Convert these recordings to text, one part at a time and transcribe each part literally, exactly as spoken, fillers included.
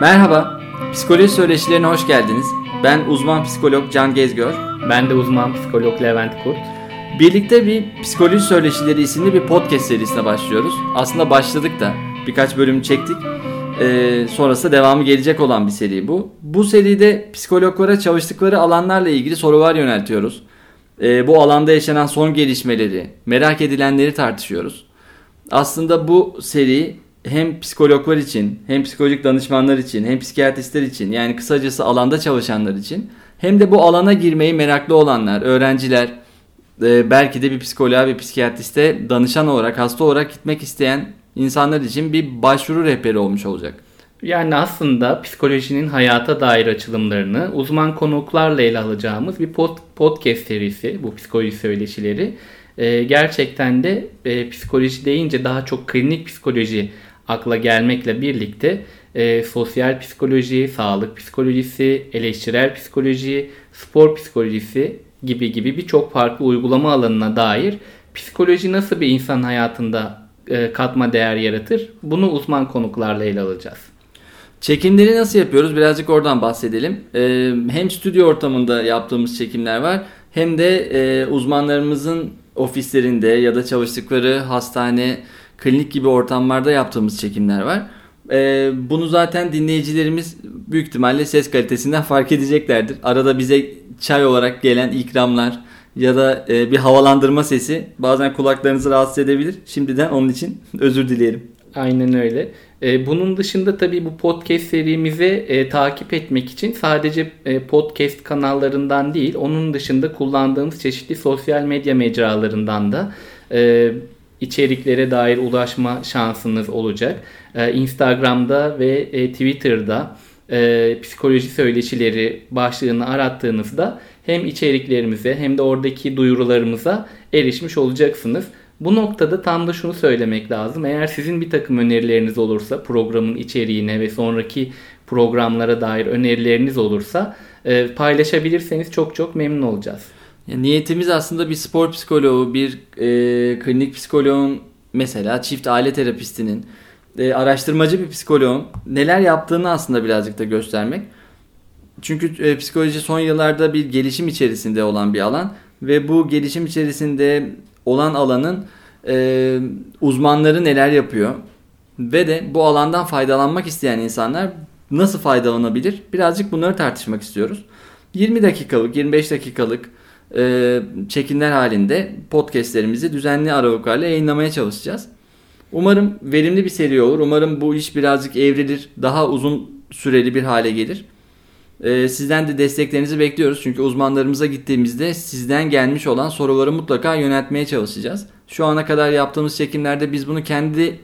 Merhaba, Psikoloji Söyleşilerine hoş geldiniz. Ben uzman psikolog Can Gezgör. Ben de uzman psikolog Levent Kurt. Birlikte bir Psikoloji Söyleşileri isimli bir podcast serisine başlıyoruz. Aslında başladık da birkaç bölüm çektik. Ee, sonrasında devamı gelecek olan bir seri bu. Bu seride psikologlara çalıştıkları alanlarla ilgili sorular yöneltiyoruz. Ee, bu alanda yaşanan son gelişmeleri, merak edilenleri tartışıyoruz. Aslında bu seri hem psikologlar için, hem psikolojik danışmanlar için, hem psikiyatristler için, yani kısacası alanda çalışanlar için, hem de bu alana girmeyi meraklı olanlar, öğrenciler, e, belki de bir psikoloğa, bir psikiyatriste danışan olarak, hasta olarak gitmek isteyen insanlar için bir başvuru rehberi olmuş olacak. Yani aslında psikolojinin hayata dair açılımlarını uzman konuklarla ele alacağımız bir pod- podcast serisi, bu Psikoloji Söyleşileri. E, gerçekten de e, psikoloji deyince daha çok klinik psikoloji akla gelmekle birlikte e, sosyal psikoloji, sağlık psikolojisi, eleştirel psikoloji, spor psikolojisi gibi gibi birçok farklı uygulama alanına dair psikoloji nasıl bir insan hayatında e, katma değer yaratır? Bunu uzman konuklarla ele alacağız. Çekimleri nasıl yapıyoruz? Birazcık oradan bahsedelim. E, hem stüdyo ortamında yaptığımız çekimler var, hem de e, uzmanlarımızın ofislerinde ya da çalıştıkları hastane, klinik gibi ortamlarda yaptığımız çekimler var. Ee, bunu zaten dinleyicilerimiz büyük ihtimalle ses kalitesinden fark edeceklerdir. Arada bize çay olarak gelen ikramlar ya da e, bir havalandırma sesi bazen kulaklarınızı rahatsız edebilir. Şimdiden onun için özür dilerim. Aynen öyle. Ee, bunun dışında tabii bu podcast serimizi e, takip etmek için sadece e, podcast kanallarından değil, onun dışında kullandığımız çeşitli sosyal medya mecralarından da e, içeriklere dair ulaşma şansınız olacak. Ee, Instagram'da ve e, Twitter'da e, Psikoloji Söyleşileri başlığını arattığınızda hem içeriklerimize hem de oradaki duyurularımıza erişmiş olacaksınız. Bu noktada tam da şunu söylemek lazım. Eğer sizin bir takım önerileriniz olursa, programın içeriğine ve sonraki programlara dair önerileriniz olursa e, paylaşabilirseniz çok çok memnun olacağız. Niyetimiz aslında bir spor psikoloğu, bir e, klinik psikoloğun, mesela çift aile terapistinin, e, araştırmacı bir psikoloğun neler yaptığını aslında birazcık da göstermek. Çünkü e, psikoloji son yıllarda bir gelişim içerisinde olan bir alan ve bu gelişim içerisinde olan alanın e, uzmanları neler yapıyor ve de bu alandan faydalanmak isteyen insanlar nasıl faydalanabilir? Birazcık bunları tartışmak istiyoruz. yirmi dakikalık, yirmi beş dakikalık Ee, çekimler halinde podcastlerimizi düzenli aralıklarla yayınlamaya çalışacağız. Umarım verimli bir seri olur. Umarım bu iş birazcık evrilir, daha uzun süreli bir hale gelir. Ee, sizden de desteklerinizi bekliyoruz. Çünkü uzmanlarımıza gittiğimizde sizden gelmiş olan soruları mutlaka yöneltmeye çalışacağız. Şu ana kadar yaptığımız çekimlerde biz bunu kendi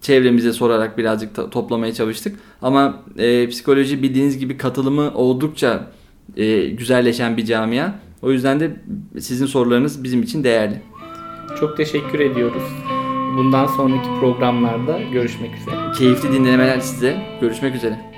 çevremize sorarak birazcık ta- toplamaya çalıştık. Ama e, psikoloji bildiğiniz gibi katılımı oldukça e, güzelleşen bir camia. O yüzden de sizin sorularınız bizim için değerli. Çok teşekkür ediyoruz. Bundan sonraki programlarda görüşmek üzere. Keyifli dinlemeler size. Görüşmek üzere.